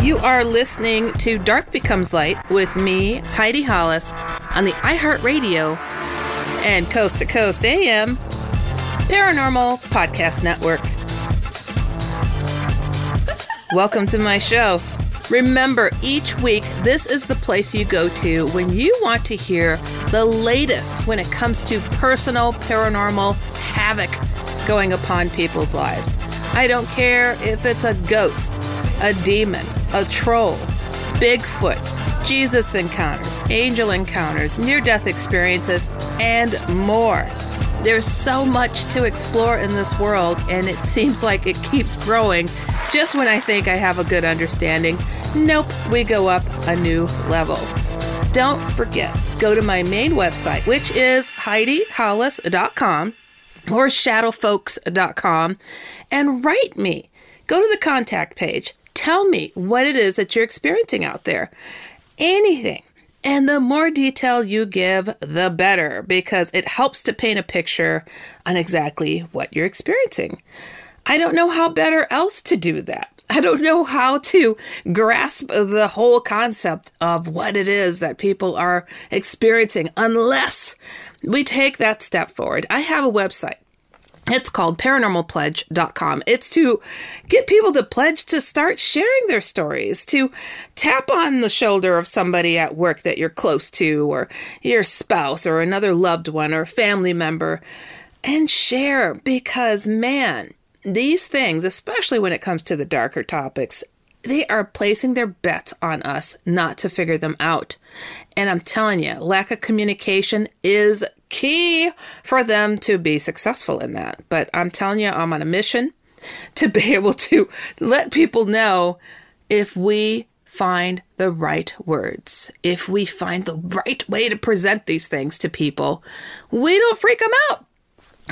You are listening to Dark Becomes Light with me, Heidi Hollis, on the iHeartRadio and Coast to Coast AM Paranormal Podcast Network. Welcome to my show. Remember, each week, this is the place you go to when you want to hear the latest when it comes to personal paranormal havoc going upon people's lives. I don't care if it's a ghost, a demon, a troll, Bigfoot, Jesus encounters, angel encounters, near-death experiences, and more. There's so much to explore in this world, and it seems like it keeps growing. Just when I think I have a good understanding, nope, we go up a new level. Don't forget, go to my main website, which is HeidiHollis.com or ShadowFolks.com, and write me. Go to the contact page. Tell me what it is that you're experiencing out there. Anything. And the more detail you give, the better, because it helps to paint a picture on exactly what you're experiencing. I don't know how better else to do that. I don't know how to grasp the whole concept of what it is that people are experiencing unless we take that step forward. I have a website. It's called ParanormalPledge.com. It's to get people to pledge to start sharing their stories, to tap on the shoulder of somebody at work that you're close to, or your spouse, or another loved one, or family member, and share. Because, man, these things, especially when it comes to the darker topics, they are placing their bets on us not to figure them out. And I'm telling you, lack of communication is key for them to be successful in that. But I'm telling you, I'm on a mission to be able to let people know if we find the right words, if we find the right way to present these things to people, we don't freak them out.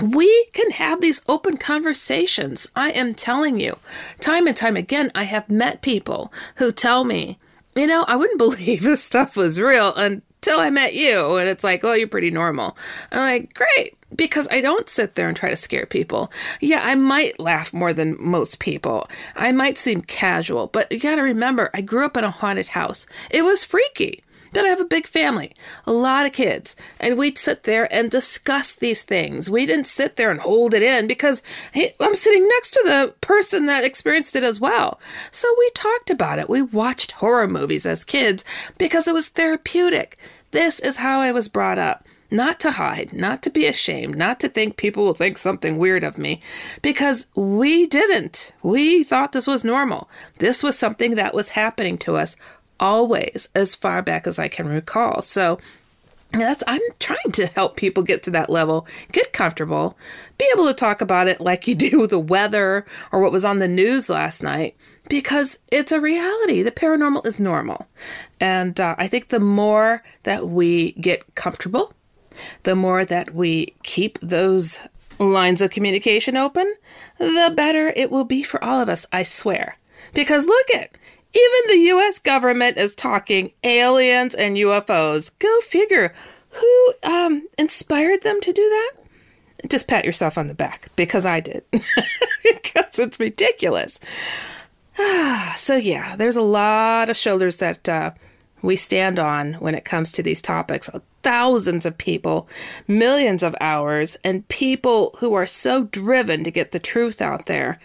We can have these open conversations. I am telling you, time and time again, I have met people who tell me, you know, I wouldn't believe this stuff was real until I met you. And it's like, oh, you're pretty normal. I'm like, great, because I don't sit there and try to scare people. Yeah, I might laugh more than most people. I might seem casual, but you got to remember, I grew up in a haunted house. It was freaky, but I have a big family, a lot of kids, and we'd sit there and discuss these things. We didn't sit there and hold it in because I'm sitting next to the person that experienced it as well. So we talked about it. We watched horror movies as kids because it was therapeutic. This is how I was brought up. Not to hide, not to be ashamed, not to think people will think something weird of me, because we didn't. We thought this was normal. This was something that was happening to us always, as far back as I can recall. So I'm trying to help people get to that level, get comfortable, be able to talk about it like you do the weather or what was on the news last night, because it's a reality. The paranormal is normal. And I think the more that we get comfortable, the more that we keep those lines of communication open, the better it will be for all of us, I swear. Because look at even the U.S. government is talking aliens and UFOs. Go figure. Who inspired them to do that? Just pat yourself on the back, because I did. Because it's ridiculous. So yeah, there's a lot of shoulders that we stand on when it comes to these topics. Thousands of people, millions of hours, and people who are so driven to get the truth out there.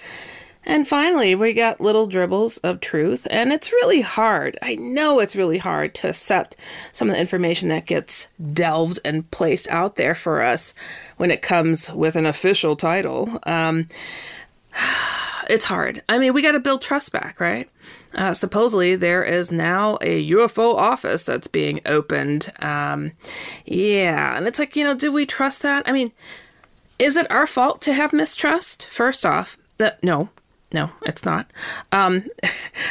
And finally, we got little dribbles of truth, and it's really hard. I know it's really hard to accept some of the information that gets delved and placed out there for us when it comes with an official title. It's hard. I mean, we got to build trust back, right? Supposedly, there is now a UFO office that's being opened. And it's like, do we trust that? I mean, is it our fault to have mistrust? First off, no, it's not.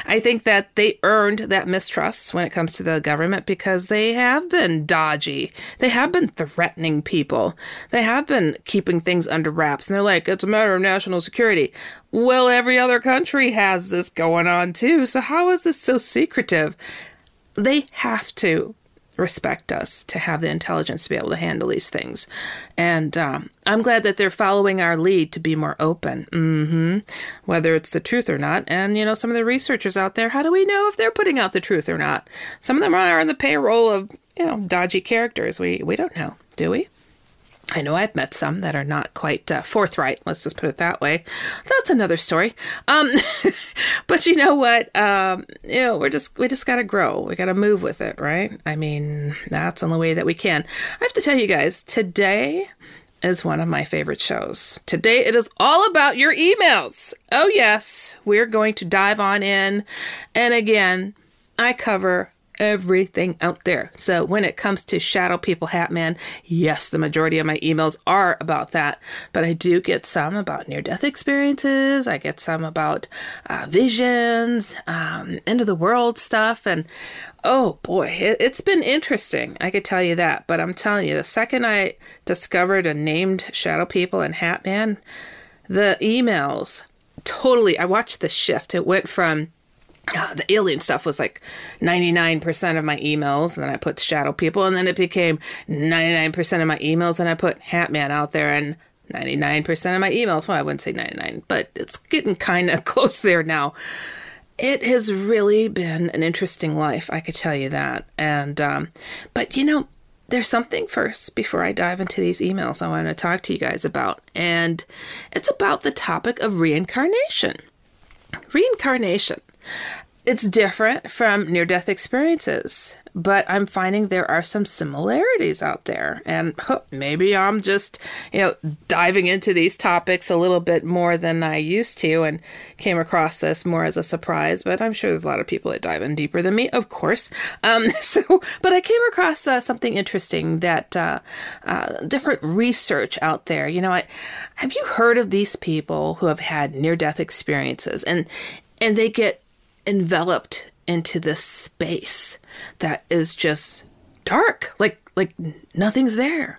I think that they earned that mistrust when it comes to the government because they have been dodgy. They have been threatening people. They have been keeping things under wraps. And they're like, it's a matter of national security. Well, every other country has this going on too. So how is this so secretive? They have to respect us to have the intelligence to be able to handle these things. And I'm glad that they're following our lead to be more open, whether it's the truth or not. And, some of the researchers out there, how do we know if they're putting out the truth or not? Some of them are on the payroll of, dodgy characters. We don't know, do we? I know I've met some that are not quite forthright. Let's just put it that way. That's another story. But you know what? We just got to grow. We got to move with it, right? I mean, that's the only way that we can. I have to tell you guys, today is one of my favorite shows. Today, it is all about your emails. Oh, yes. We're going to dive on in. And again, I cover everything out there. So when it comes to shadow people, Hatman, yes, the majority of my emails are about that, but I do get some about near-death experiences. I get some about visions, end-of-the-world stuff, and oh boy, it's been interesting. I could tell you that, but I'm telling you, the second I discovered and named shadow people and Hatman, the emails totally, I watched the shift. It went from the alien stuff was like 99% of my emails, and then I put shadow people, and then it became 99% of my emails, and I put Hatman out there, and 99% of my emails. Well, I wouldn't say 99, but it's getting kind of close there now. It has really been an interesting life, I could tell you that. And but there's something first before I dive into these emails I want to talk to you guys about, and it's about the topic of reincarnation. Reincarnation. It's different from near-death experiences, but I'm finding there are some similarities out there. And maybe I'm just, diving into these topics a little bit more than I used to and came across this more as a surprise. But I'm sure there's a lot of people that dive in deeper than me, of course. But I came across something interesting that different research out there. Have you heard of these people who have had near-death experiences? And they get enveloped into this space that is just dark, like nothing's there.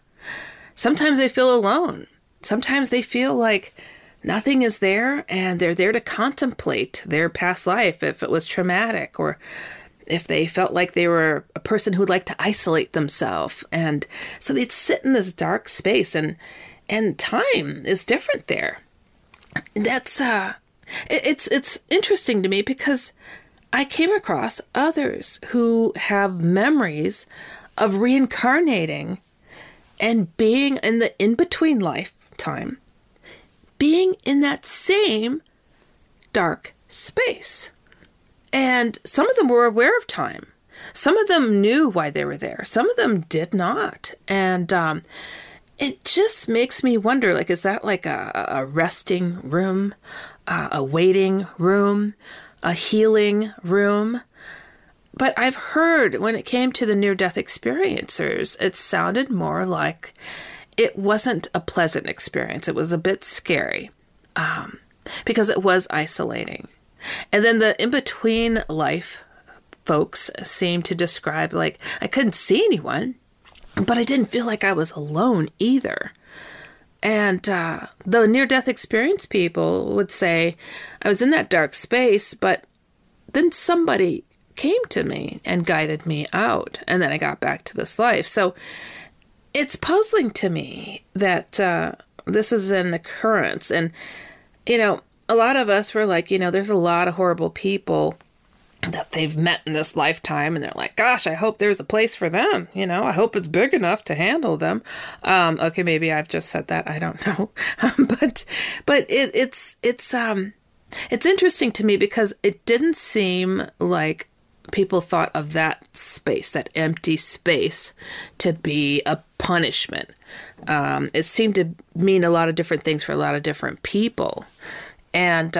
Sometimes they feel alone. Sometimes they feel like nothing is there, and they're there to contemplate their past life if it was traumatic, or if they felt like they were a person who'd like to isolate themselves. And so they'd sit in this dark space, and time is different there. That's It's interesting to me because I came across others who have memories of reincarnating and being in the in-between lifetime, being in that same dark space. And some of them were aware of time. Some of them knew why they were there. Some of them did not. And it just makes me wonder, is that like a resting room, a waiting room, a healing room? But I've heard when it came to the near-death experiencers, it sounded more like it wasn't a pleasant experience. It was a bit scary because it was isolating. And then the in-between life folks seem to describe I couldn't see anyone, but I didn't feel like I was alone either. And the near-death experience people would say, I was in that dark space, but then somebody came to me and guided me out, and then I got back to this life. So it's puzzling to me that this is an occurrence. And, a lot of us were there's a lot of horrible people that they've met in this lifetime, and they're like, gosh, I hope there's a place for them. You know, I hope it's big enough to handle them. Okay, maybe I've just said that. I don't know. But it's interesting to me because it didn't seem like people thought of that space, that empty space, to be a punishment. It seemed to mean a lot of different things for a lot of different people. And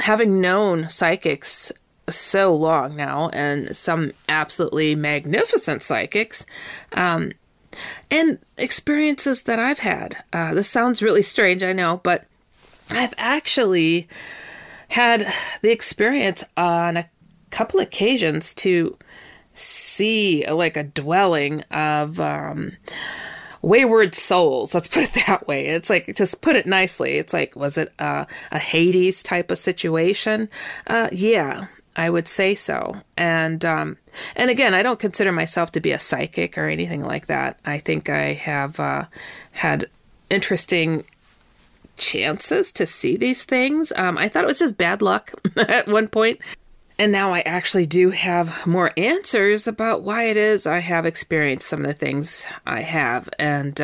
having known psychics so long now, and some absolutely magnificent psychics, and experiences that I've had. This sounds really strange, I know, but I've actually had the experience on a couple occasions to see like a dwelling of wayward souls. Let's put it that way. It's like, just put it nicely. It's like, was it a Hades type of situation? Yeah. I would say so. And again, I don't consider myself to be a psychic or anything like that. I think I have had interesting chances to see these things. I thought it was just bad luck at one point. And now I actually do have more answers about why it is I have experienced some of the things I have. And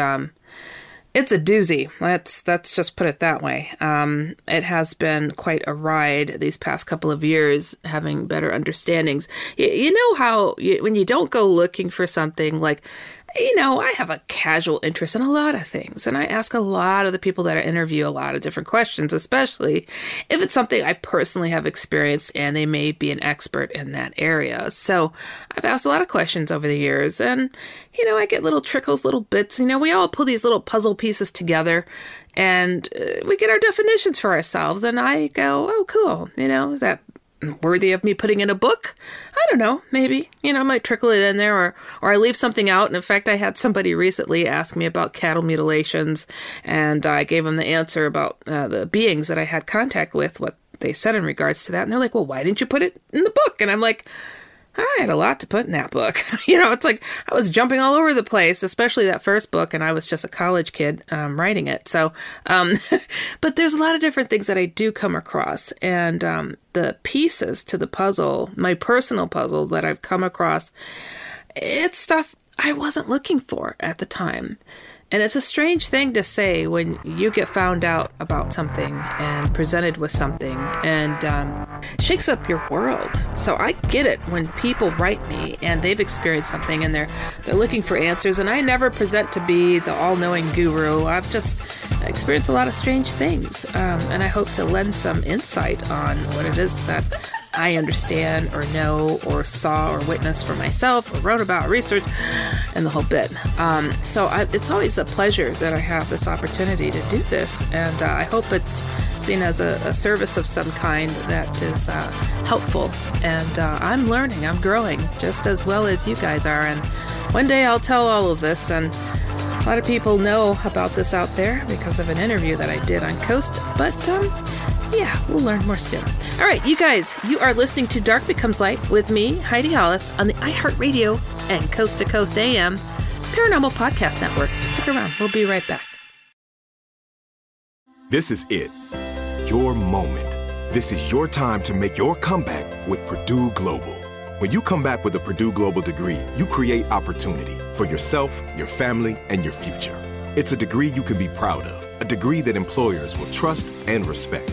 it's a doozy. Let's just put it that way. It has been quite a ride these past couple of years, having better understandings. You know how when you don't go looking for something, like, you know, I have a casual interest in a lot of things, and I ask a lot of the people that I interview a lot of different questions, especially if it's something I personally have experienced and they may be an expert in that area. So I've asked a lot of questions over the years, and, you know, I get little trickles, little bits. You know, we all pull these little puzzle pieces together, and we get our definitions for ourselves, and I go, oh, cool, you know, is that worthy of me putting in a book? I don't know, maybe, you know, I might trickle it in there, or I leave something out. And in fact, I had somebody recently ask me about cattle mutilations, and I gave them the answer about the beings that I had contact with, what they said in regards to that. And they're like, well, why didn't you put it in the book? And I'm like, I had a lot to put in that book. You know, it's like I was jumping all over the place, especially that first book, and I was just a college kid writing it. So, but there's a lot of different things that I do come across, and the pieces to the puzzle, my personal puzzles that I've come across, it's stuff I wasn't looking for at the time. And it's a strange thing to say when you get found out about something and presented with something, and shakes up your world. So I get it when people write me and they've experienced something and they're looking for answers. And I never present to be the all-knowing guru. I've just experienced a lot of strange things. And I hope to lend some insight on what it is that I understand or know or saw or witnessed for myself or wrote about, research, and the whole bit. So it's always a pleasure that I have this opportunity to do this, and I hope it's seen as a service of some kind that is helpful. And I'm learning, I'm growing just as well as you guys are, and one day I'll tell all of this, and a lot of people know about this out there because of an interview that I did on Coast, but yeah, we'll learn more soon. All right, you guys, you are listening to Dark Becomes Light with me, Heidi Hollis, on the iHeartRadio and Coast to Coast AM Paranormal Podcast Network. Stick around. We'll be right back. This is it. Your moment. This is your time to make your comeback with Purdue Global. When you come back with a Purdue Global degree, you create opportunity for yourself, your family, and your future. It's a degree you can be proud of, a degree that employers will trust and respect.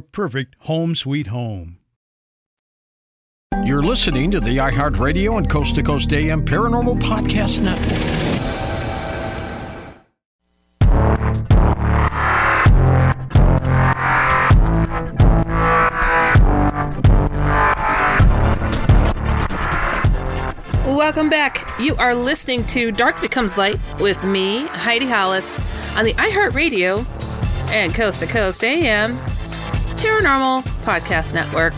perfect home sweet home. You're listening to the iHeartRadio and Coast to Coast AM Paranormal Podcast Network. Welcome back. You are listening to Dark Becomes Light with me, Heidi Hollis, on the iHeartRadio and Coast to Coast AM Paranormal Podcast Network.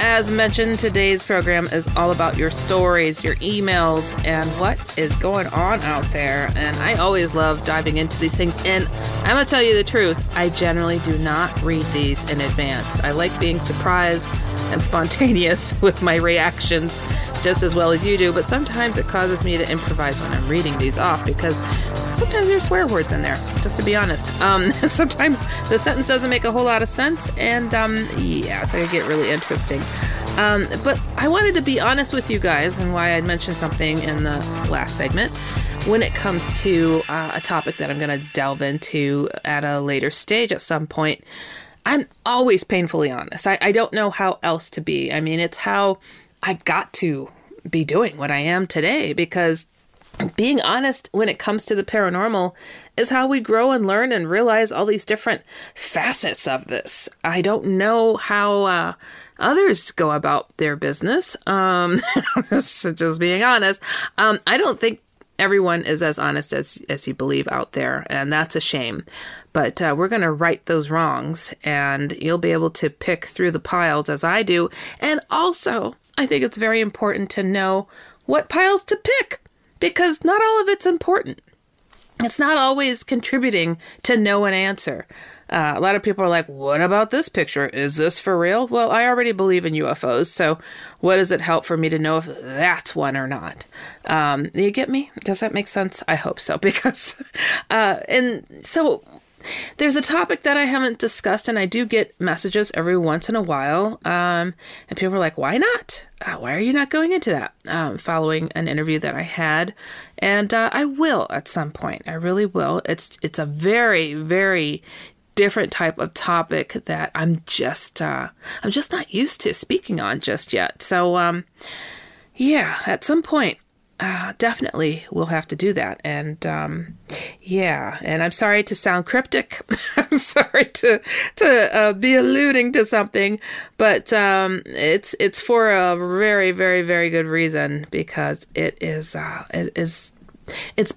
As mentioned, today's program is all about your stories, your emails, and what is going on out there. And I always love diving into these things. And I'm going to tell you the truth. I generally do not read these in advance. I like being surprised and spontaneous with my reactions just as well as you do. But sometimes it causes me to improvise when I'm reading these off because sometimes there's swear words in there, just to be honest. Sometimes the sentence doesn't make a whole lot of sense, and so it can get really interesting. But I wanted to be honest with you guys and why I mentioned something in the last segment when it comes to a topic that I'm going to delve into at a later stage at some point. I'm always painfully honest. I don't know how else to be. I mean, it's how I got to be doing what I am today, because being honest when it comes to the paranormal is how we grow and learn and realize all these different facets of this. I don't know how others go about their business, just being honest. I don't think everyone is as honest as you believe out there, and that's a shame. But we're going to right those wrongs, and you'll be able to pick through the piles as I do. And also, I think it's very important to know what piles to pick, because not all of it's important. It's not always contributing to know an answer. A lot of people are like, what about this picture? Is this for real? Well, I already believe in UFOs, so what does it help for me to know if that's one or not? You get me? Does that make sense? I hope so, because... and so... There's a topic that I haven't discussed, and I do get messages every once in a while, and people are like, why not? Why are you not going into that? Following an interview that I had, and I will at some point. I really will. It's a very, very different type of topic that I'm just not used to speaking on just yet. So, at some point. Definitely we'll have to do that. And, and I'm sorry to sound cryptic. I'm sorry to be alluding to something, but it's for a very, very, very good reason, because it's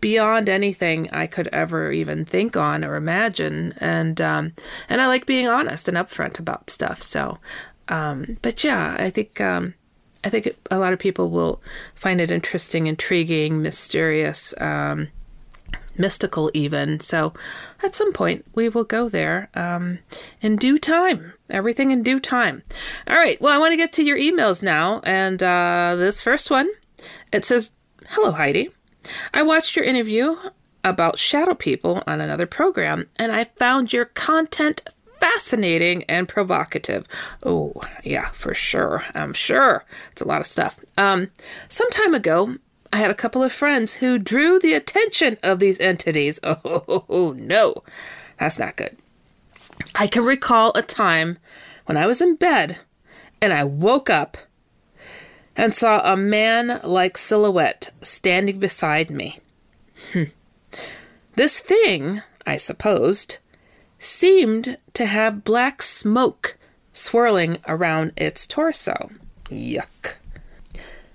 beyond anything I could ever even think on or imagine. And I like being honest and upfront about stuff. So, I think a lot of people will find it interesting, intriguing, mysterious, mystical even. So at some point, we will go there in due time. Everything in due time. All right. Well, I want to get to your emails now. And this first one, it says, hello, Heidi. I watched your interview about shadow people on another program, and I found your content fascinating and provocative. Oh, yeah, for sure. I'm sure. It's a lot of stuff. Some time ago, I had a couple of friends who drew the attention of these entities. Oh, no. That's not good. I can recall a time when I was in bed and I woke up and saw a man-like silhouette standing beside me. This thing, I supposed, seemed to have black smoke swirling around its torso. Yuck.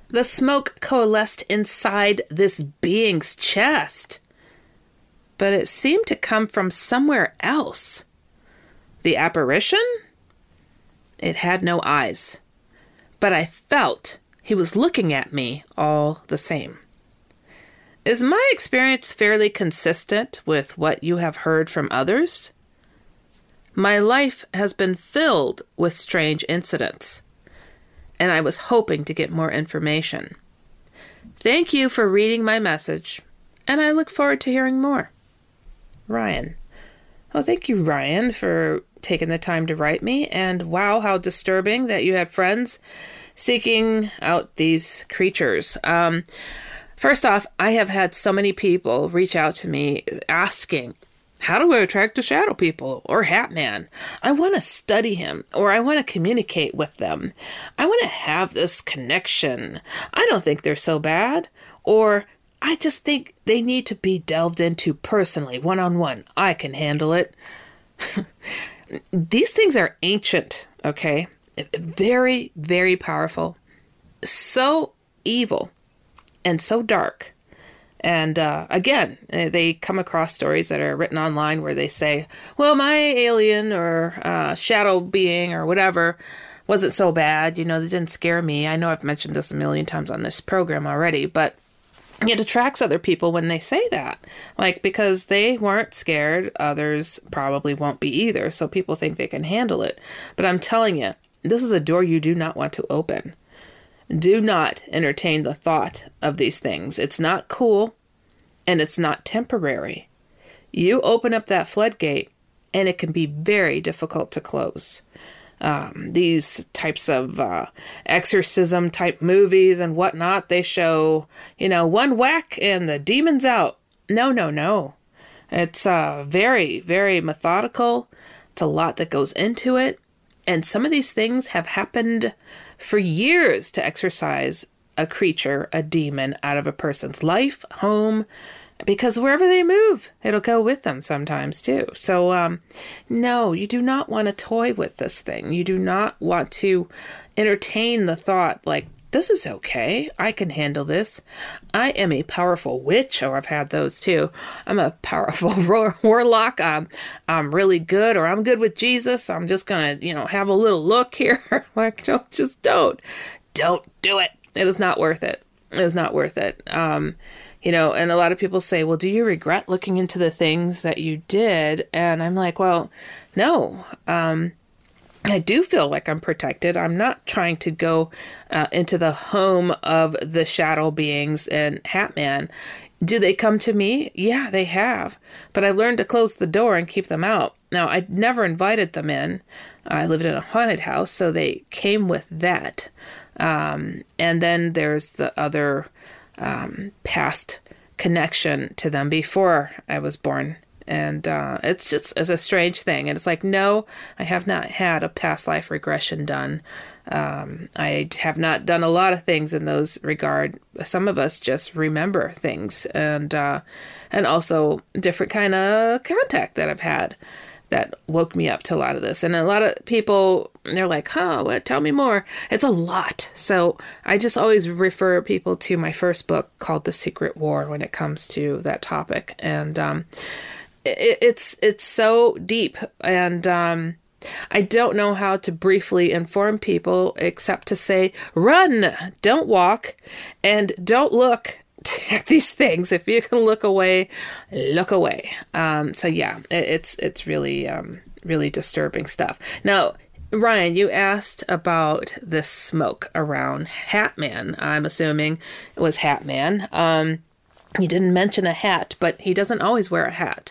The smoke coalesced inside this being's chest, but it seemed to come from somewhere else. The apparition? It had no eyes, but I felt he was looking at me all the same. Is my experience fairly consistent with what you have heard from others? My life has been filled with strange incidents, and I was hoping to get more information. Thank you for reading my message, and I look forward to hearing more. Ryan. Oh, thank you, Ryan, for taking the time to write me, and wow, how disturbing that you had friends seeking out these creatures. First off, I have had so many people reach out to me asking, how do I attract the shadow people or Hat Man? I want to study him, or I want to communicate with them. I want to have this connection. I don't think they're so bad, or I just think they need to be delved into personally, one-on-one. I can handle it. These things are ancient, okay? Very, very powerful. So evil and so dark. And again, they come across stories that are written online where they say, well, my alien or shadow being or whatever wasn't so bad. You know, they didn't scare me. I know I've mentioned this a million times on this program already, but it attracts other people when they say that, like, because they weren't scared, others probably won't be either. So people think they can handle it. But I'm telling you, this is a door you do not want to open. Do not entertain the thought of these things. It's not cool, and it's not temporary. You open up that floodgate, and it can be very difficult to close. These types of exorcism-type movies and whatnot, they show, you know, one whack and the demon's out. No, no, no. It's very, very methodical. It's a lot that goes into it. And some of these things have happened for years to exorcise a creature, a demon, out of a person's life, home, because wherever they move, it'll go with them sometimes too. So, no, you do not want to toy with this thing. You do not want to entertain the thought like, this is okay. I can handle this. I am a powerful witch. Oh, I've had those too. I'm a powerful warlock. I'm really good, or I'm good with Jesus. I'm just going to, you know, have a little look here. Like, don't do it. It is not worth it. It is not worth it. You know, and a lot of people say, well, do you regret looking into the things that you did? And I'm like, well, no. I do feel like I'm protected. I'm not trying to go into the home of the shadow beings and Hat Man. Do they come to me? Yeah, they have. But I learned to close the door and keep them out. Now, I never invited them in. I lived in a haunted house, so they came with that. And then there's the other past connection to them before I was born. And it's a strange thing. And it's like, no, I have not had a past life regression done. I have not done a lot of things in those regard. Some of us just remember things and also different kind of contact that I've had that woke me up to a lot of this. And a lot of people, they're like, oh, well, tell me more. It's a lot. So I just always refer people to my first book called The Secret War when it comes to that topic. And, It's so deep, and I don't know how to briefly inform people except to say, run, don't walk, and don't look at these things. If you can look away, look away. So yeah, it's really, really disturbing stuff. Now, Ryan, you asked about this smoke around Hat Man. I'm assuming it was Hat Man. He didn't mention a hat, but he doesn't always wear a hat.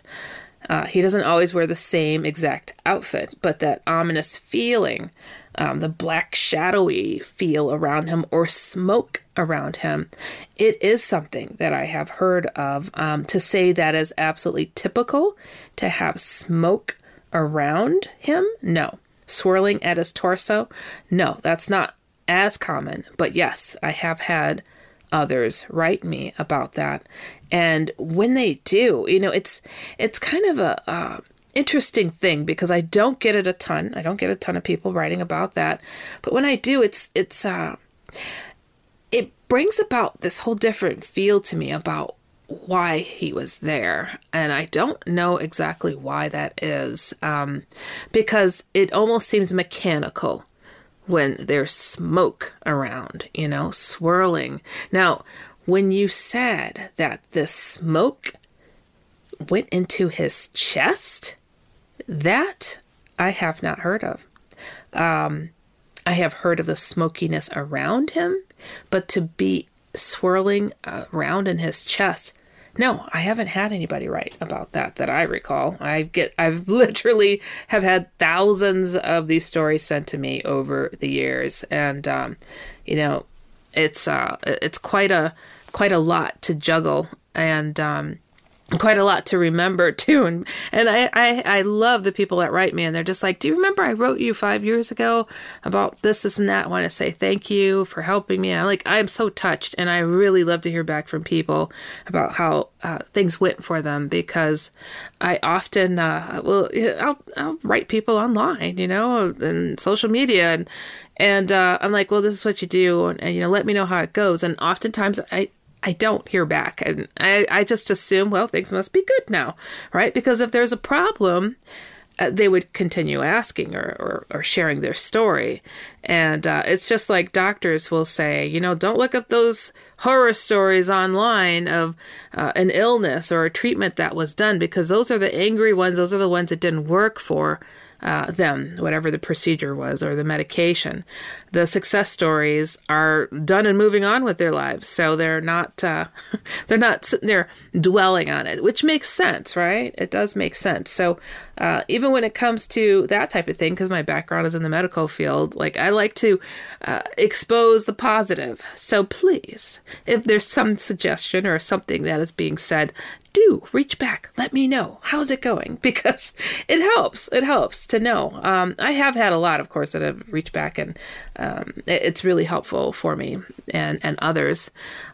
He doesn't always wear the same exact outfit, but that ominous feeling, the black shadowy feel around him or smoke around him, it is something that I have heard of. To say that is absolutely typical, to have smoke around him, no. Swirling at his torso, no, that's not as common. But yes, I have had others write me about that. And when they do, you know, it's kind of a interesting thing because I don't get it a ton. I don't get a ton of people writing about that. But when I do, it brings about this whole different feel to me about why he was there. And I don't know exactly why that is, because it almost seems mechanical when there's smoke around, you know, swirling. Now, when you said that the smoke went into his chest, that I have not heard of. I have heard of the smokiness around him, but to be swirling around in his chest, no, I haven't had anybody write about that I recall. I've literally have had thousands of these stories sent to me over the years, and you know, it's quite a lot to juggle, and quite a lot to remember too. And I love the people that write me, and they're just like, do you remember I wrote you 5 years ago about this and that? I want to say thank you for helping me. And I'm so touched, and I really love to hear back from people about how things went for them, because I often, I'll write people online, you know, and social media, and I'm like, well, this is what you do. And you know, let me know how it goes. And oftentimes I don't hear back, and I just assume, well, things must be good now, right? Because if there's a problem, they would continue asking or sharing their story. And it's just like doctors will say, you know, don't look up those horror stories online of an illness or a treatment that was done, because those are the angry ones. Those are the ones that didn't work for them, whatever the procedure was or the medication. The success stories are done and moving on with their lives, so they're not sitting there dwelling on it, which makes sense, right? It does make sense. So even when it comes to that type of thing, because my background is in the medical field, like I like to expose the positive. So please, if there's some suggestion or something that is being said, do reach back. Let me know. How's it going? Because it helps. It helps to know. I have had a lot, of course, that have reached back, and it's really helpful for me and others.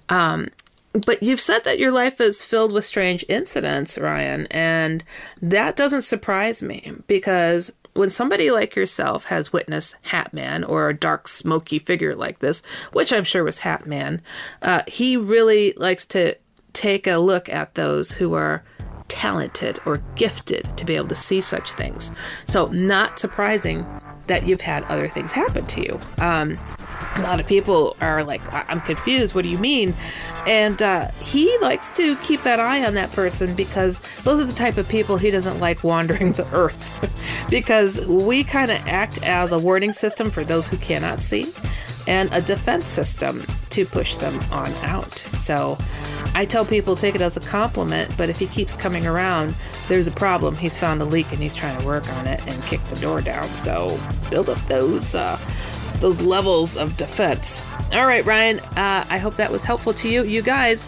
But you've said that your life is filled with strange incidents, Ryan, and that doesn't surprise me, because when somebody like yourself has witnessed Hat Man, or a dark, smoky figure like this, which I'm sure was Hat Man, he really likes to take a look at those who are talented or gifted to be able to see such things. So not surprising that you've had other things happen to you. A lot of people are like, I'm confused. What do you mean? And he likes to keep that eye on that person, because those are the type of people he doesn't like wandering the earth, because we kind of act as a warning system for those who cannot see, and a defense system to push them on out. So I tell people, take it as a compliment, but if he keeps coming around, there's a problem. He's found a leak, and he's trying to work on it and kick the door down. So build up those levels of defense. All right, Ryan, I hope that was helpful to you. You guys,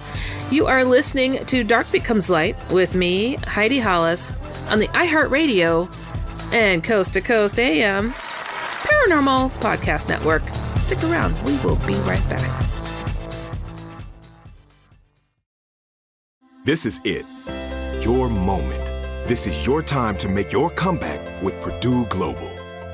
you are listening to Dark Becomes Light with me, Heidi Hollis, on the iHeartRadio and Coast to Coast AM Paranormal Podcast Network. Stick around. We will be right back. This is it. Your moment. This is your time to make your comeback with Purdue Global.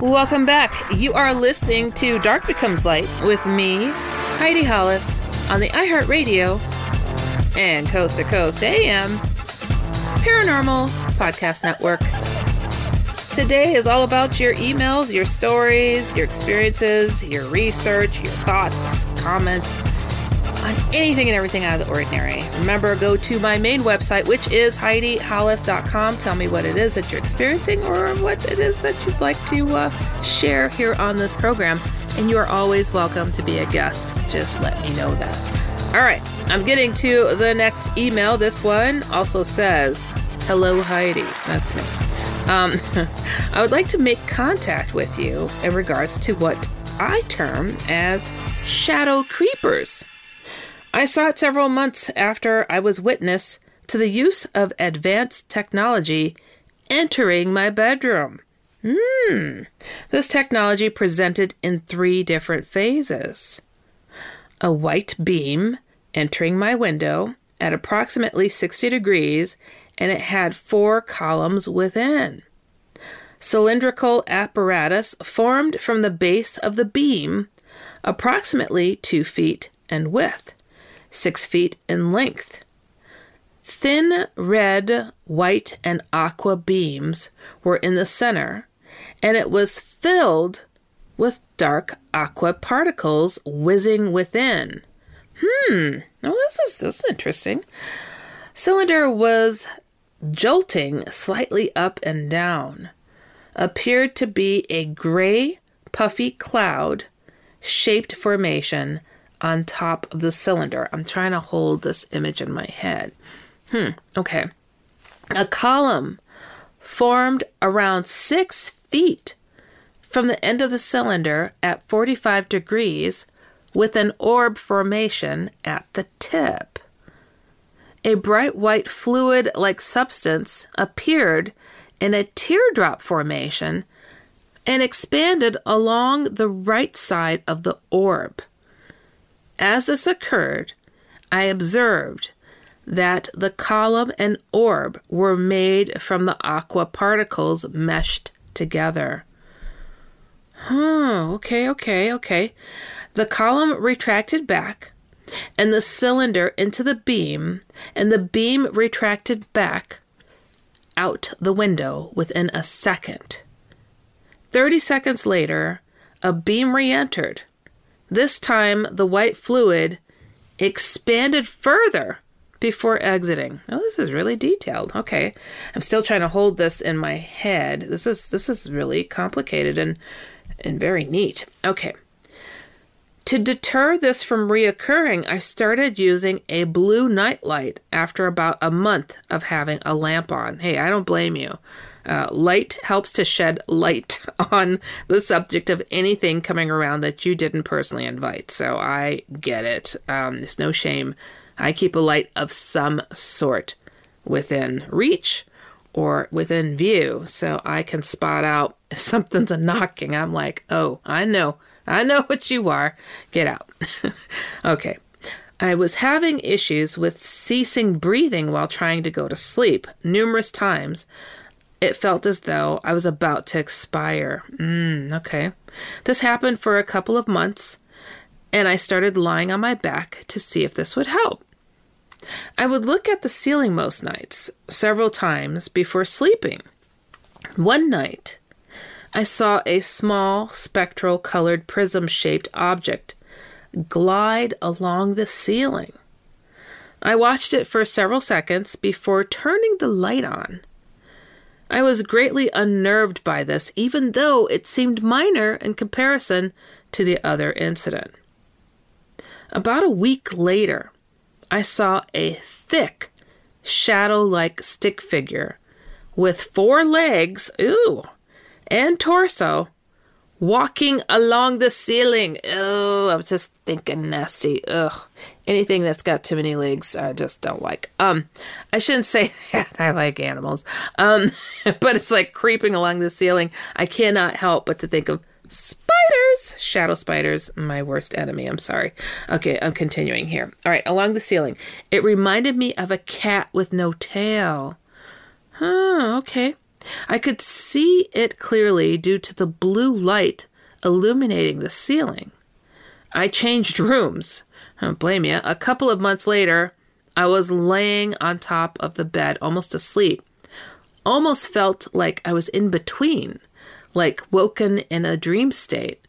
Welcome back. You are listening to Dark Becomes Light with me, Heidi Hollis, on the iHeartRadio and Coast to Coast AM Paranormal Podcast Network. Today is all about your emails, your stories, your experiences, your research, your thoughts, comments, on anything and everything out of the ordinary. Remember, go to my main website, which is HeidiHollis.com. Tell me what it is that you're experiencing or what it is that you'd like to share here on this program. And you are always welcome to be a guest. Just let me know that. All right, I'm getting to the next email. This one also says, hello, Heidi. That's me. I would like to make contact with you in regards to what I term as shadow creepers. I saw it several months after I was witness to the use of advanced technology entering my bedroom. This technology presented in three different phases. A white beam entering my window at approximately 60 degrees, and it had four columns within. Cylindrical apparatus formed from the base of the beam, approximately 2 feet in width, 6 feet in length. Thin red, white, and aqua beams were in the center, and it was filled with dark aqua particles whizzing within. Oh, this is interesting. Cylinder was jolting slightly up and down. Appeared to be a gray, puffy cloud-shaped formation on top of the cylinder. I'm trying to hold this image in my head. Okay. A column formed around 6 feet from the end of the cylinder at 45 degrees with an orb formation at the tip. A bright white fluid-like substance appeared in a teardrop formation and expanded along the right side of the orb. As this occurred, I observed that the column and orb were made from the aqua particles meshed together. Okay. The column retracted back, and the cylinder into the beam, and the beam retracted back out the window within a second. 30 seconds later, a beam re-entered. This time, the white fluid expanded further before exiting. Oh, this is really detailed. Okay. I'm still trying to hold this in my head. This is really complicated and very neat. Okay. To deter this from reoccurring, I started using a blue nightlight after about a month of having a lamp on. Hey, I don't blame you. Light helps to shed light on the subject of anything coming around that you didn't personally invite. So I get it. There's no shame. I keep a light of some sort within reach or within view, so I can spot out if something's a knocking. I'm like, oh, I know what you are. Get out. Okay. I was having issues with ceasing breathing while trying to go to sleep. Numerous times, it felt as though I was about to expire. Okay. This happened for a couple of months, and I started lying on my back to see if this would help. I would look at the ceiling most nights, several times before sleeping. One night, I saw a small spectral colored prism-shaped object glide along the ceiling. I watched it for several seconds before turning the light on. I was greatly unnerved by this, even though it seemed minor in comparison to the other incident. About a week later, I saw a thick, shadow-like stick figure with four legs, and torso, walking along the ceiling. Oh, I'm just thinking nasty. Ugh. Anything that's got too many legs, I just don't like. I shouldn't say that. I like animals. But it's like creeping along the ceiling. I cannot help but to think of spiders. Shadow spiders, my worst enemy. I'm sorry. Okay, I'm continuing here. All right, along the ceiling. It reminded me of a cat with no tail. Okay. I could see it clearly due to the blue light illuminating the ceiling. I changed rooms. I don't blame you. A couple of months later, I was laying on top of the bed, almost asleep. Almost felt like I was in between, like woken in a dream state.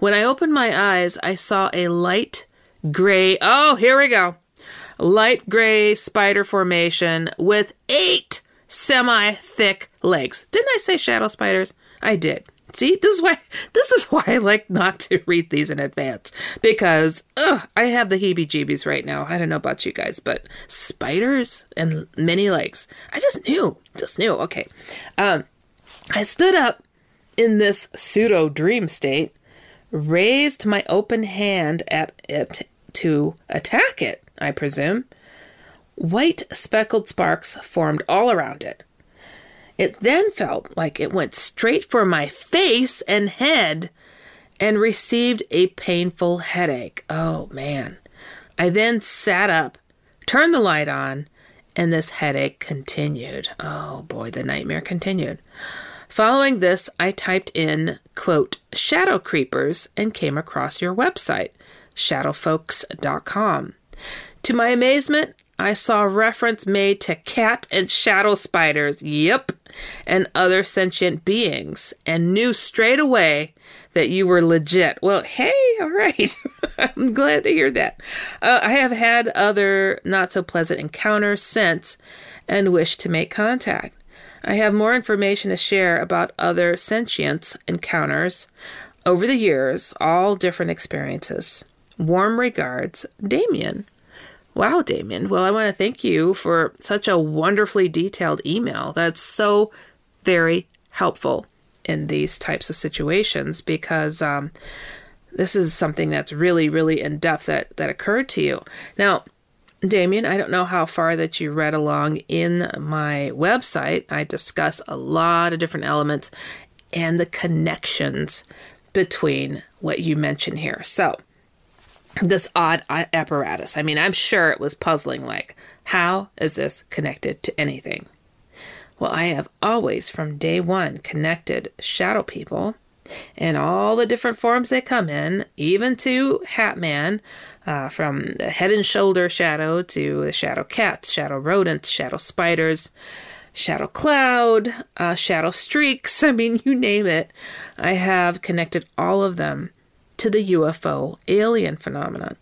When I opened my eyes, I saw a light gray... Oh, here we go. Light gray spider formation with 8 semi-thick legs. Didn't I say shadow spiders? I did. See, this is why I like not to read these in advance, because I have the heebie-jeebies right now. I don't know about you guys, but spiders and many legs. I just knew. Okay. I stood up in this pseudo dream state, raised my open hand at it to attack it, I presume. White speckled sparks formed all around it. It then felt like it went straight for my face and head and received a painful headache. Oh, man. I then sat up, turned the light on, and this headache continued. Oh, boy, the nightmare continued. Following this, I typed in, quote, shadow creepers, and came across your website, ShadowFolks.com. To my amazement, I saw reference made to cat and shadow spiders, and other sentient beings, and knew straight away that you were legit. Well, hey, all right. I'm glad to hear that. I have had other not-so-pleasant encounters since and wish to make contact. I have more information to share about other sentience encounters over the years, all different experiences. Warm regards, Damien. Wow, Damien. Well, I want to thank you for such a wonderfully detailed email. That's so very helpful in these types of situations, because this is something that's really, really in-depth that occurred to you. Now, Damien, I don't know how far that you read along in my website. I discuss a lot of different elements and the connections between what you mentioned here. So, this odd apparatus. I mean, I'm sure it was puzzling, like, how is this connected to anything? Well, I have always, from day one, connected shadow people in all the different forms they come in, even to Hat Man, from the head and shoulder shadow to the shadow cats, shadow rodents, shadow spiders, shadow cloud, shadow streaks. I mean, you name it. I have connected all of them to the UFO alien phenomenon.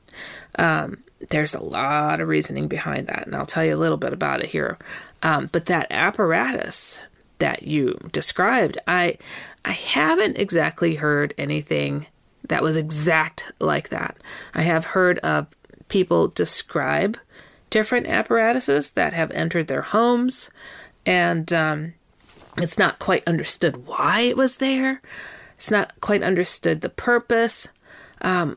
There's a lot of reasoning behind that, and I'll tell you a little bit about it here. But that apparatus that you described, I haven't exactly heard anything that was exact like that. I have heard of people describe different apparatuses that have entered their homes, and It's not quite understood why it was there. It's not quite understood the purpose,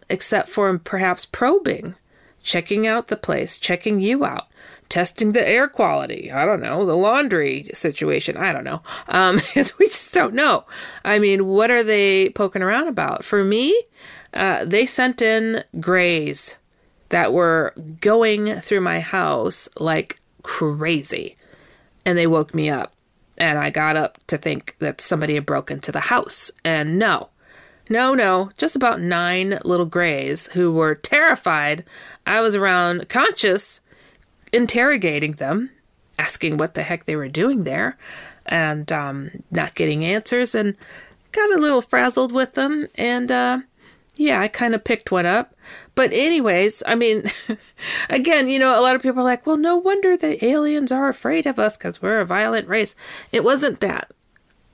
except for perhaps probing, checking out the place, checking you out, testing the air quality. I don't know, the laundry situation. I don't know. We just don't know. I mean, what are they poking around about? For me, they sent in grays that were going through my house like crazy. And they woke me up. And I got up to think that somebody had broken into the house. And no, just about 9 little grays who were terrified. I was around conscious, interrogating them, asking what the heck they were doing there, and not getting answers, and got a little frazzled with them. And I kind of picked one up. But anyways, I mean, again, you know, a lot of people are like, well, no wonder the aliens are afraid of us because we're a violent race. It wasn't that.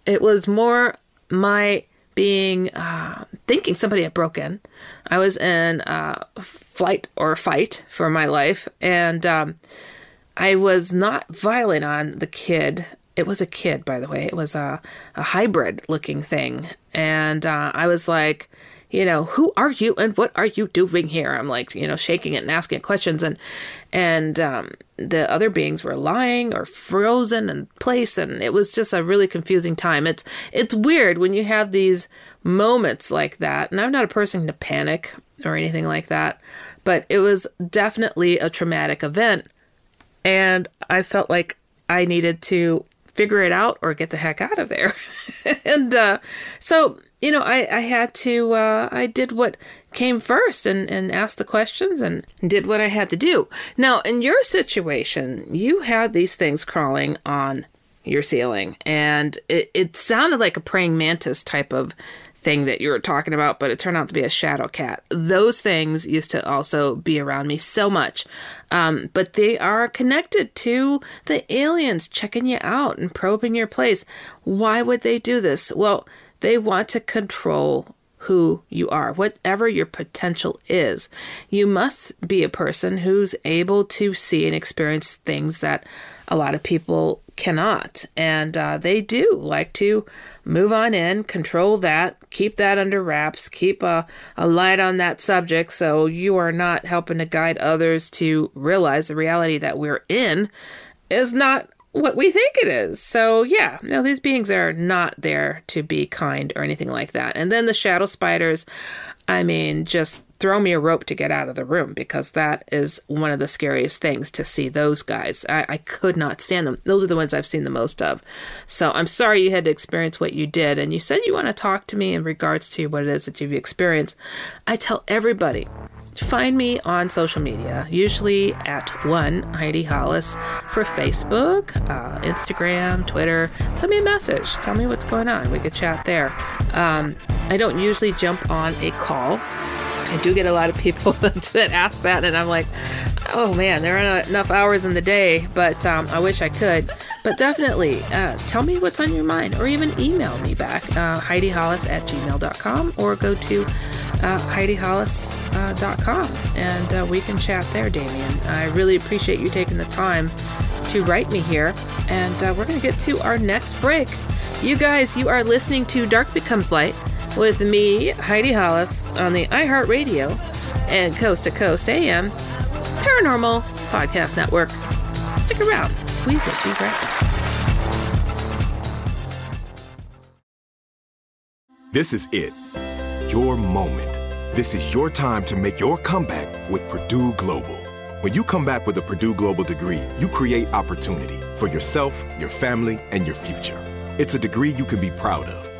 It was more my being, thinking somebody had broken. I was in flight or fight for my life. And I was not violent on the kid. It was a kid, by the way. It was a hybrid looking thing. And I was like, you know, who are you and what are you doing here? I'm like, you know, shaking it and asking it questions. And the other beings were lying or frozen in place. And it was just a really confusing time. It's weird when you have these moments like that. And I'm not a person to panic or anything like that. But it was definitely a traumatic event. And I felt like I needed to figure it out or get the heck out of there. And so... You know, I had to, I did what came first and asked the questions and did what I had to do. Now, in your situation, you had these things crawling on your ceiling, and it sounded like a praying mantis type of thing that you were talking about, but it turned out to be a shadow cat. Those things used to also be around me so much, but they are connected to the aliens checking you out and probing your place. Why would they do this? Well, they want to control who you are, whatever your potential is. You must be a person who's able to see and experience things that a lot of people cannot. And they do like to move on in, control that, keep that under wraps, keep a light on that subject so you are not helping to guide others to realize the reality that we're in is not what we think it is. So yeah, no, these beings are not there to be kind or anything like that. And then the shadow spiders, I mean, just throw me a rope to get out of the room, because that is one of the scariest things to see those guys. I could not stand them. Those are the ones I've seen the most of. So I'm sorry you had to experience what you did. And you said you want to talk to me in regards to what it is that you've experienced. I tell everybody, find me on social media, usually at one Heidi Hollis for Facebook, Instagram, Twitter. Send me a message. Tell me what's going on. We could chat there. I don't usually jump on a call. I do get a lot of people that ask that, and I'm like, oh man, there aren't enough hours in the day, but I wish I could. But definitely tell me what's on your mind, or even email me back, HeidiHollis@gmail.com, or go to HeidiHollis.com, and we can chat there, Damien. I really appreciate you taking the time to write me here, and we're going to get to our next break. You guys, you are listening to Dark Becomes Light with me, Heidi Hollis, on the iHeartRadio and Coast to Coast AM Paranormal Podcast Network. Stick around. We will be right back. This is it. Your moment. This is your time to make your comeback with Purdue Global. When you come back with a Purdue Global degree, you create opportunity for yourself, your family, and your future. It's a degree you can be proud of,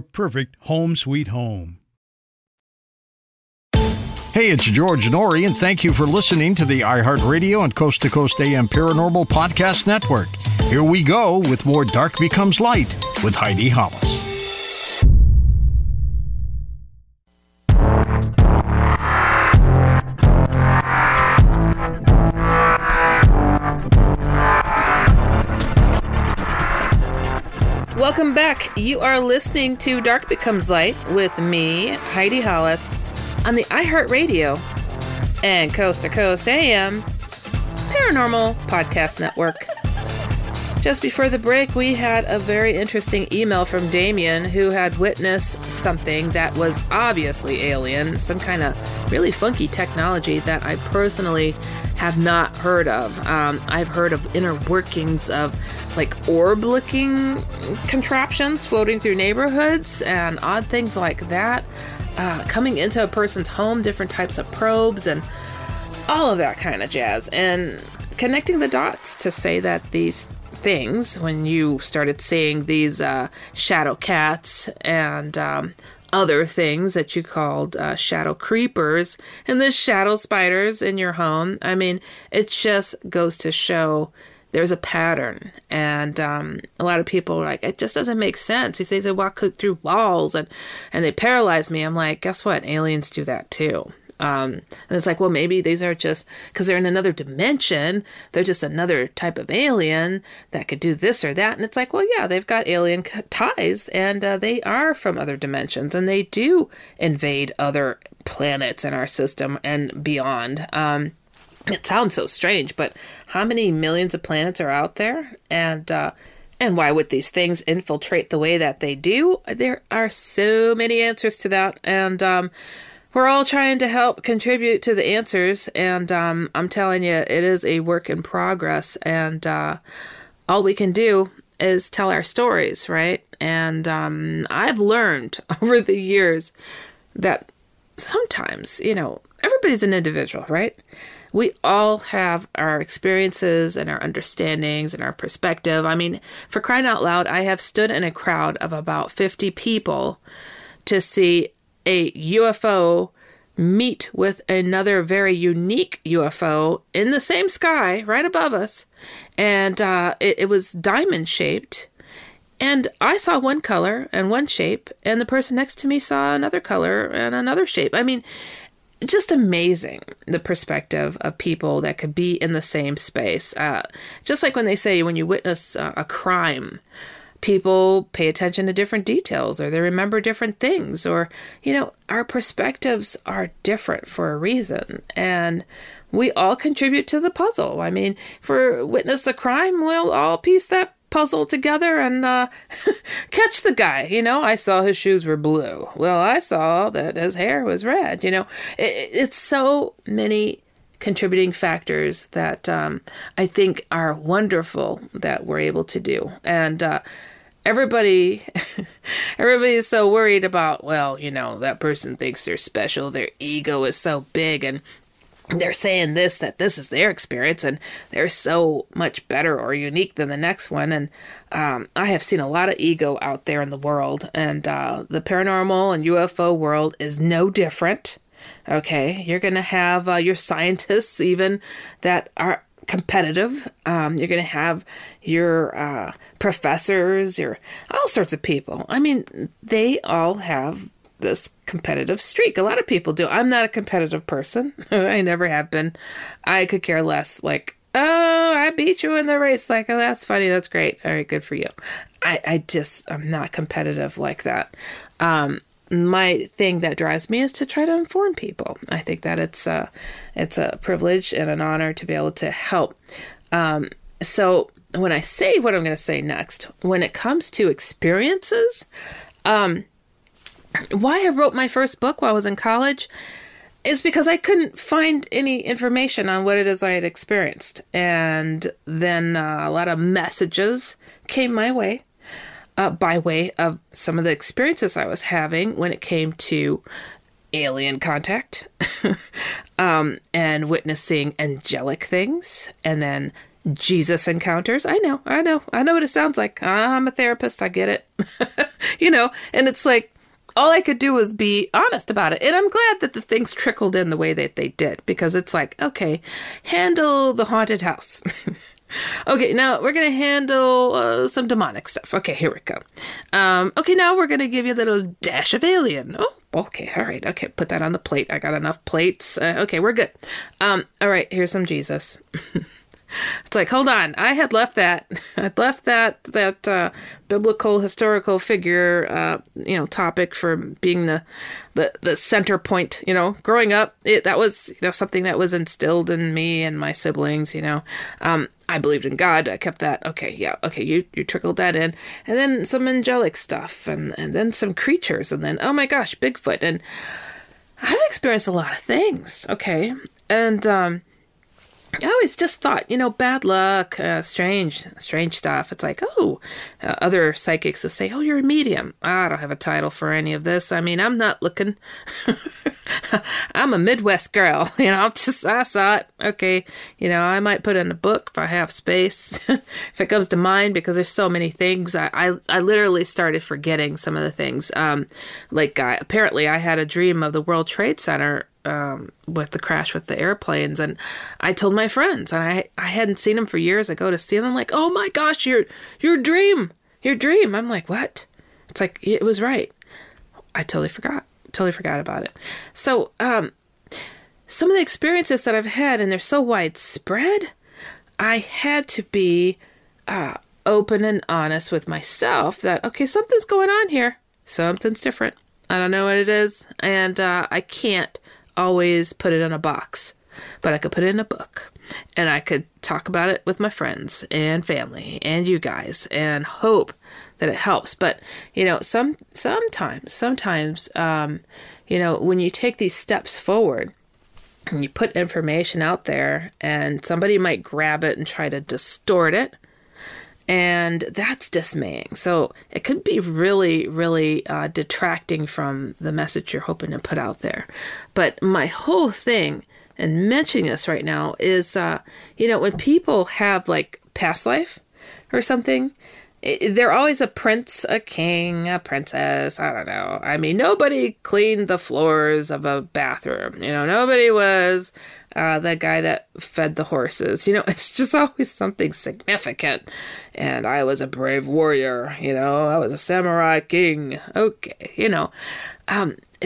perfect home sweet home. Hey, it's George Norrie, and thank you for listening to the iHeartRadio and Coast to Coast AM Paranormal Podcast Network. Here we go with more Dark Becomes Light with Heidi Hollis. Welcome back. You are listening to Dark Becomes Light with me, Heidi Hollis, on the iHeartRadio and Coast to Coast AM Paranormal Podcast Network. Just before the break, we had a very interesting email from Damien, who had witnessed something that was obviously alien, some kind of really funky technology that I personally have not heard of. I've heard of inner workings of like orb-looking contraptions floating through neighborhoods and odd things like that, coming into a person's home, different types of probes and all of that kind of jazz, and connecting the dots to say that these things, when you started seeing these shadow cats and other things that you called shadow creepers and the shadow spiders in your home, I mean, it just goes to show there's a pattern. And a lot of people are like, it just doesn't make sense. He says they walk through walls and they paralyze me. I'm like, guess what? Aliens do that too. And it's like, well, maybe these are just because they're in another dimension. They're just another type of alien that could do this or that. And it's like, well, yeah, they've got alien ties and they are from other dimensions and they do invade other planets in our system and beyond. It sounds so strange, but how many millions of planets are out there? And why would these things infiltrate the way that they do? There are so many answers to that. And, we're all trying to help contribute to the answers, and I'm telling you, it is a work in progress, and all we can do is tell our stories, right? And I've learned over the years that sometimes, you know, everybody's an individual, right? We all have our experiences and our understandings and our perspective. I mean, for crying out loud, I have stood in a crowd of about 50 people to see a UFO meet with another very unique UFO in the same sky right above us. And it was diamond shaped. And I saw one color and one shape. And the person next to me saw another color and another shape. I mean, just amazing, the perspective of people that could be in the same space. Just like when they say when you witness a crime, people pay attention to different details, or they remember different things, or, you know, our perspectives are different for a reason. And we all contribute to the puzzle. I mean, for witness the crime, we'll all piece that puzzle together and catch the guy. You know, I saw his shoes were blue. Well, I saw that his hair was red. You know, it's so many contributing factors that I think are wonderful that we're able to do. And Everybody is so worried about, well, you know, that person thinks they're special. Their ego is so big and they're saying this, that this is their experience and they're so much better or unique than the next one. And I have seen a lot of ego out there in the world, and the paranormal and UFO world is no different. Okay, you're going to have your scientists even that are competitive. You're going to have your professors, your all sorts of people. I mean, they all have this competitive streak. A lot of people do. I'm not a competitive person. I never have been. I could care less. Like, oh, I beat you in the race. Like, oh, that's funny. That's great. All right, good for you. I'm not competitive like that. My thing that drives me is to try to inform people. I think that it's a privilege and an honor to be able to help. So when I say what I'm going to say next, when it comes to experiences, why I wrote my first book while I was in college is because I couldn't find any information on what it is I had experienced. And then a lot of messages came my way by way of some of the experiences I was having when it came to alien contact and witnessing angelic things, and then Jesus encounters. I know what it sounds like. I'm a therapist. I get it. And it's like, all I could do was be honest about it. And I'm glad that the things trickled in the way that they did, because it's like, okay, handle the haunted house. Okay, now we're going to handle some demonic stuff. Okay, here we go. Okay, now we're going to give you a little dash of alien. Oh, okay, all right. Okay, put that on the plate. I got enough plates. Okay, we're good. All right, here's some Jesus. It's like, hold on. I had left that. I'd left that biblical historical figure, topic for being the center point. Growing up, that was something that was instilled in me and my siblings. I believed in God. I kept that. Okay, yeah. Okay, you trickled that in, and then some angelic stuff, and then some creatures, and then oh my gosh, Bigfoot. And I've experienced a lot of things. Okay, and I always just thought, bad luck, strange stuff. It's like, other psychics will say, oh, you're a medium. I don't have a title for any of this. I mean, I'm not looking. I'm a Midwest girl. I saw it. Okay. I might put in a book if I have space, if it comes to mind, because there's so many things. I literally started forgetting some of the things. Apparently I had a dream of the World Trade Center with the crash with the airplanes. And I told my friends, and I hadn't seen them for years. I go to see them. I'm like, oh my gosh, your dream. I'm like, what? It's like, it was right. I totally forgot about it. So, some of the experiences that I've had, and they're so widespread, I had to be, open and honest with myself that, okay, something's going on here. Something's different. I don't know what it is. And, I can't always put it in a box, but I could put it in a book, and I could talk about it with my friends and family and you guys and hope that it helps. But, sometimes, when you take these steps forward and you put information out there, and somebody might grab it and try to distort it, and that's dismaying. So it could be really, really detracting from the message you're hoping to put out there. But my whole thing in mentioning this right now is, when people have like past life or something, they're always a prince, a king, a princess. I don't know. I mean, nobody cleaned the floors of a bathroom. Nobody was the guy that fed the horses. It's just always something significant. And I was a brave warrior. I was a samurai king. Okay.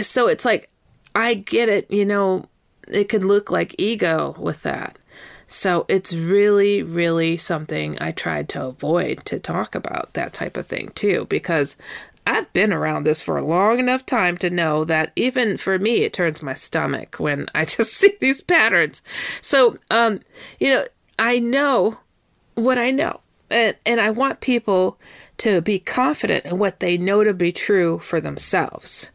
So it's like, I get it. It could look like ego with that. So it's really, really something I tried to avoid to talk about that type of thing too, because I've been around this for a long enough time to know that even for me, it turns my stomach when I just see these patterns. So, I know what I know, and I want people to be confident in what they know to be true for themselves.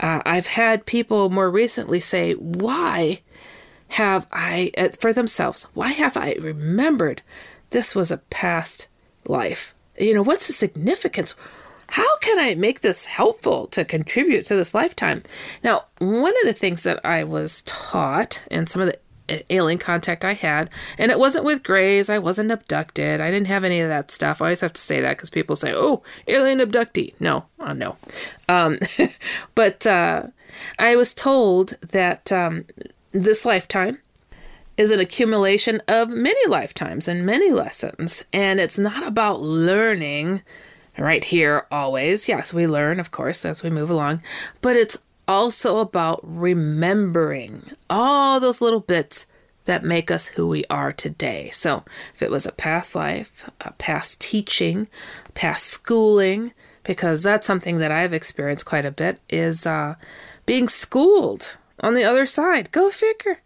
I've had people more recently say, why have I remembered this was a past life? What's the significance? How can I make this helpful to contribute to this lifetime? Now, one of the things that I was taught, and some of the alien contact I had, and it wasn't with grays, I wasn't abducted, I didn't have any of that stuff. I always have to say that because people say, oh, alien abductee. No. But I was told that this lifetime is an accumulation of many lifetimes and many lessons. And it's not about learning right here always. Yes, we learn, of course, as we move along. But it's also about remembering all those little bits that make us who we are today. So if it was a past life, a past teaching, past schooling, because that's something that I've experienced quite a bit, is being schooled on the other side. Go figure.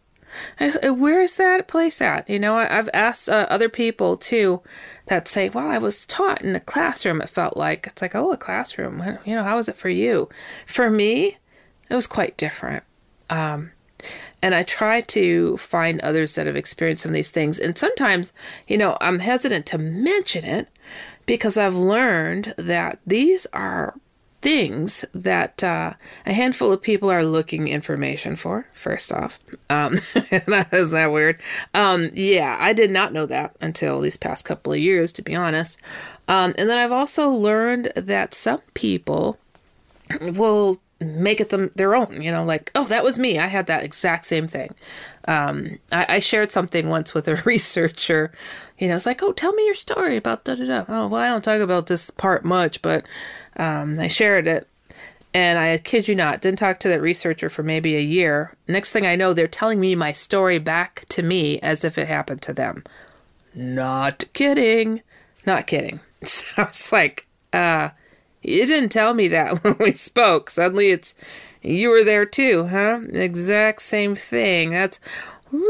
Where is that place at? You know, I've asked other people too that say, well, I was taught in a classroom, it felt like. It's like, oh, a classroom. You know, how was it for you? For me, it was quite different. And I try to find others that have experienced some of these things. And sometimes, you know, I'm hesitant to mention it because I've learned that these are things that a handful of people are looking information for, first off. Isn't that weird? Yeah, I did not know that until these past couple of years, to be honest. And then I've also learned that some people will make it their own, you know, like, oh, that was me. I had that exact same thing. I shared something once with a researcher, you know, it's like, oh, tell me your story about da-da-da. Oh, well, I don't talk about this part much, but I shared it. And I kid you not, didn't talk to that researcher for maybe a year. Next thing I know, they're telling me my story back to me as if it happened to them. Not kidding. Not kidding. So I was like, you didn't tell me that when we spoke. Suddenly it's, you were there too, huh? Exact same thing. That's really,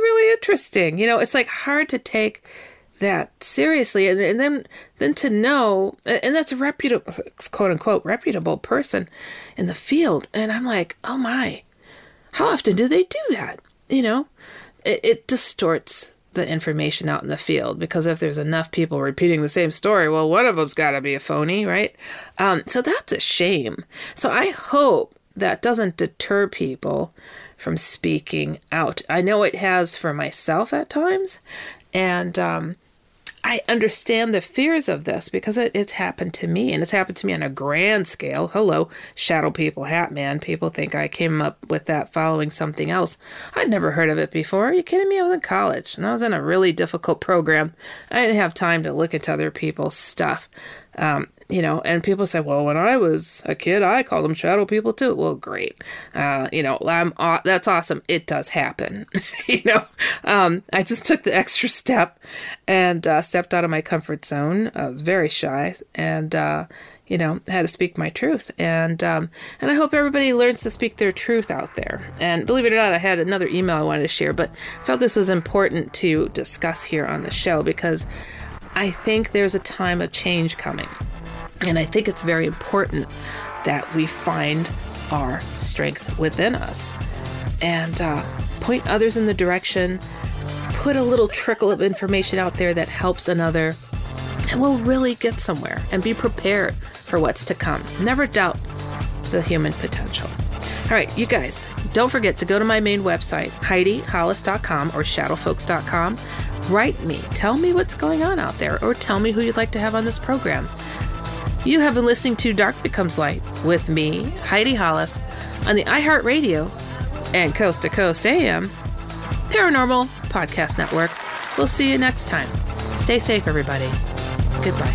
really interesting. You know, it's like hard to take that seriously. And then to know, and that's a reputable, quote unquote, reputable person in the field. And I'm like, oh my, how often do they do that? You know, it distorts the information out in the field, because if there's enough people repeating the same story, well, one of them's got to be a phony, right? So that's a shame. So I hope that doesn't deter people from speaking out. I know it has for myself at times, and I understand the fears of this because it's happened to me, and it's happened to me on a grand scale. Hello, shadow people, hat man. People think I came up with that following something else. I'd never heard of it before. Are you kidding me? I was in college, and I was in a really difficult program. I didn't have time to look into other people's stuff. You know, and people say, well, when I was a kid, I called them shadow people too. Well, great. You know, that's awesome. It does happen. You know, I just took the extra step and stepped out of my comfort zone. I was very shy and, you know, had to speak my truth. And I hope everybody learns to speak their truth out there. And believe it or not, I had another email I wanted to share, but I felt this was important to discuss here on the show because I think there's a time of change coming. And I think it's very important that we find our strength within us and point others in the direction, put a little trickle of information out there that helps another, and we'll really get somewhere and be prepared for what's to come. Never doubt the human potential. All right, you guys, don't forget to go to my main website, HeidiHollis.com or ShadowFolks.com. Write me, tell me what's going on out there, or tell me who you'd like to have on this program. You have been listening to Dark Becomes Light with me, Heidi Hollis, on the iHeartRadio and Coast to Coast AM Paranormal Podcast Network. We'll see you next time. Stay safe, everybody. Goodbye.